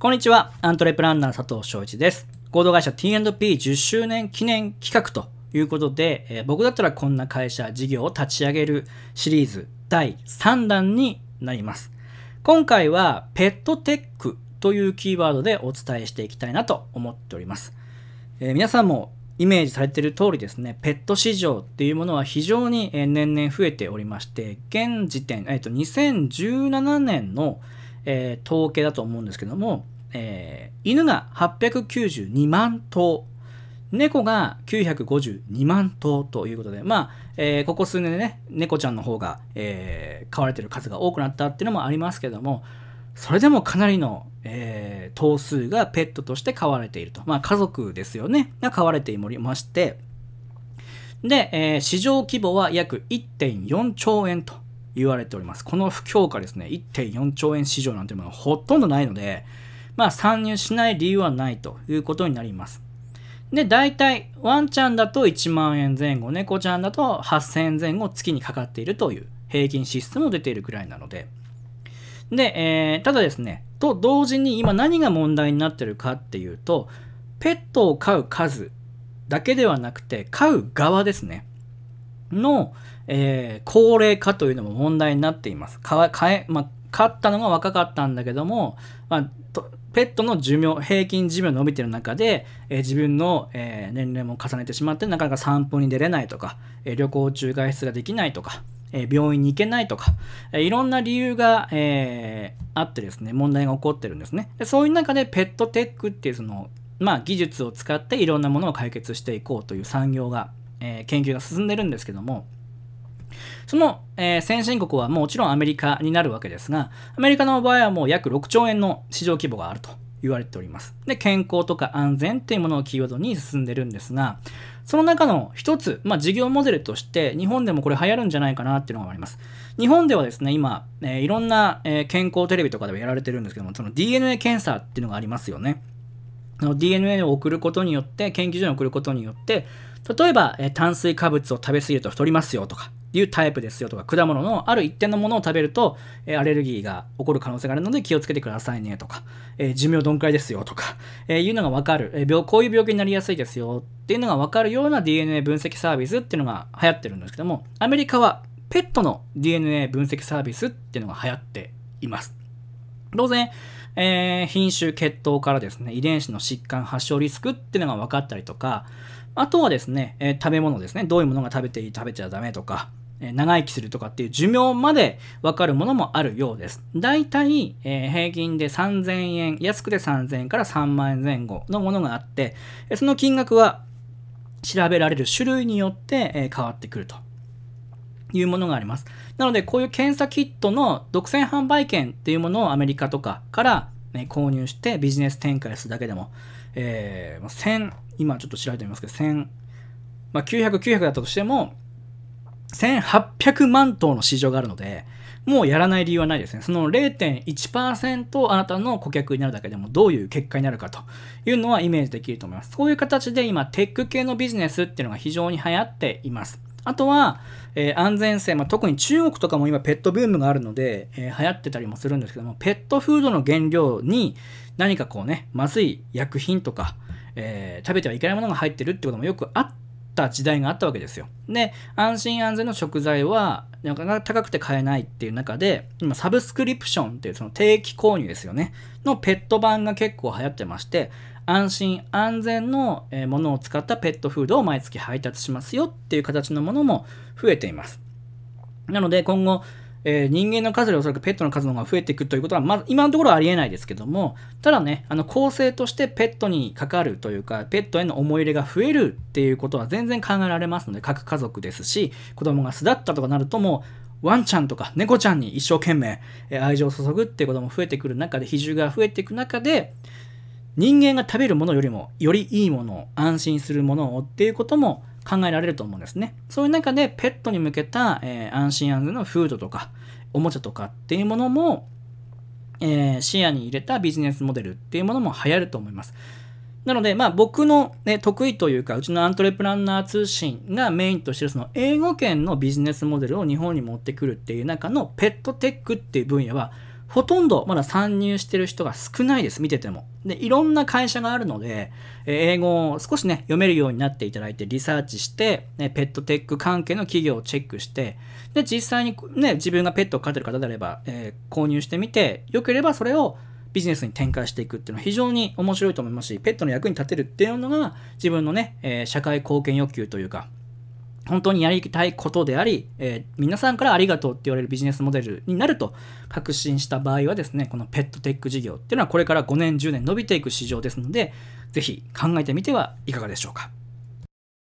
こんにちは。アントレプランナー佐藤翔一です。合同会社 T&P10 周年記念企画ということで、僕だったらこんな会社事業を立ち上げるシリーズ第3弾になります。今回はペットテックというキーワードでお伝えしていきたいなと思っております。皆さんもイメージされている通りですね、ペット市場っていうものは非常に年々増えておりまして、現時点、2017年の、統計だと思うんですけども、犬が892万頭、猫が952万頭ということで、ここ数年でね、猫ちゃんの方が、飼われている数が多くなったっていうのもありますけども、それでもかなりの、頭数がペットとして飼われていると。家族ですよね。が飼われておりまして。で、市場規模は約 1.4 兆円と言われております。この不況下ですね、1.4 兆円市場なんていうものはほとんどないので、参入しない理由はないということになります。で、大体、ワンちゃんだと1万円前後、猫ちゃんだと8000円前後月にかかっているという平均支出も出ているくらいなので、で、ただですね、と同時に今何が問題になってるかっていうと、ペットを飼う数だけではなくて、飼う側ですね、の、高齢化というのも問題になっています。飼ったのが若かったんだけども、ペットの寿命、平均寿命伸びてる中で、自分の、年齢も重ねてしまって、なかなか散歩に出れないとか、旅行中外出ができないとか、病院に行けないとか、いろんな理由が、あってですね、問題が起こってるんですね。で、そういう中でペットテックっていうその、技術を使っていろんなものを解決していこうという産業が、研究が進んでるんですけども、その、先進国はもちろんアメリカになるわけですが、アメリカの場合はもう約6兆円の市場規模があると言われております。で、健康とか安全っていうものをキーワードに進んでるんですが、その中の一つ、事業モデルとして日本でもこれ流行るんじゃないかなっていうのがあります。日本ではですね、今、いろんな、健康テレビとかでもやられてるんですけども、その DNA 検査っていうのがありますよね。DNA を送ることによって、研究所に送ることによって、例えば、炭水化物を食べ過ぎると太りますよとか、いうタイプですよとか、果物のある一定のものを食べると、アレルギーが起こる可能性があるので気をつけてくださいねとか、寿命どんくらいですよとか、いうのがわかる、こういう病気になりやすいですよっていうのがわかるような DNA 分析サービスっていうのが流行ってるんですけども、アメリカはペットの DNA 分析サービスっていうのが流行っています。当然、品種、血統からですね、遺伝子の疾患、発症リスクっていうのが分かったりとか、あとはですね、食べ物ですね、どういうものが食べていい、食べちゃダメとか、長生きするとかっていう寿命まで分かるものもあるようです。だいたい平均で3000円、安くて3000円から3万円前後のものがあって、その金額は調べられる種類によって変わってくるというものがあります。なので、こういう検査キットの独占販売権っていうものをアメリカとかから購入してビジネス展開するだけでも、今ちょっと調べてみますけど、900だったとしても、1800万頭の市場があるので、もうやらない理由はないですね。その 0.1% あなたの顧客になるだけでもどういう結果になるかというのはイメージできると思います。そういう形で今、テック系のビジネスっていうのが非常に流行っています。あとは、安全性、特に中国とかも今ペットブームがあるので、流行ってたりもするんですけども、ペットフードの原料に何かまずい薬品とか、食べてはいけないものが入ってるってこともよくあった時代があったわけですよ。で、安心安全の食材はなかなか高くて買えないっていう中で、今サブスクリプションっていうその定期購入ですよね、のペット版が結構流行ってまして、安心安全のものを使ったペットフードを毎月配達しますよっていう形のものも増えています。なので今後、人間の数よりおそらくペットの数の方が増えていくということは、今のところありえないですけども、ただね、構成としてペットにかかるというか、ペットへの思い入れが増えるっていうことは全然考えられますので、各家族ですし、子供が巣立ったとかなるともう、ワンちゃんとか猫ちゃんに一生懸命愛情を注ぐっていうことも増えてくる中で、比重が増えていく中で、人間が食べるものよりもよりいいものを、安心するものをっていうことも考えられると思うんですね。そういう中でペットに向けた、安心安全のフードとかおもちゃとかっていうものも、視野に入れたビジネスモデルっていうものも流行ると思います。なので、僕の、得意というか、うちのアントレプランナー通信がメインとしているその英語圏のビジネスモデルを日本に持ってくるっていう中のペットテックっていう分野はほとんどまだ参入してる人が少ないです、見てても。で、いろんな会社があるので、英語を少しね、読めるようになっていただいて、リサーチして、ね、ペットテック関係の企業をチェックして、で、実際にね、自分がペットを飼ってる方であれば、購入してみて、良ければそれをビジネスに展開していくっていうのは非常に面白いと思いますし、ペットの役に立てるっていうのが自分のね、社会貢献欲求というか、本当にやりたいことであり、皆さんからありがとうって言われるビジネスモデルになると確信した場合はですね、このペットテック事業っていうのはこれから5年、10年伸びていく市場ですので、ぜひ考えてみてはいかがでしょうか。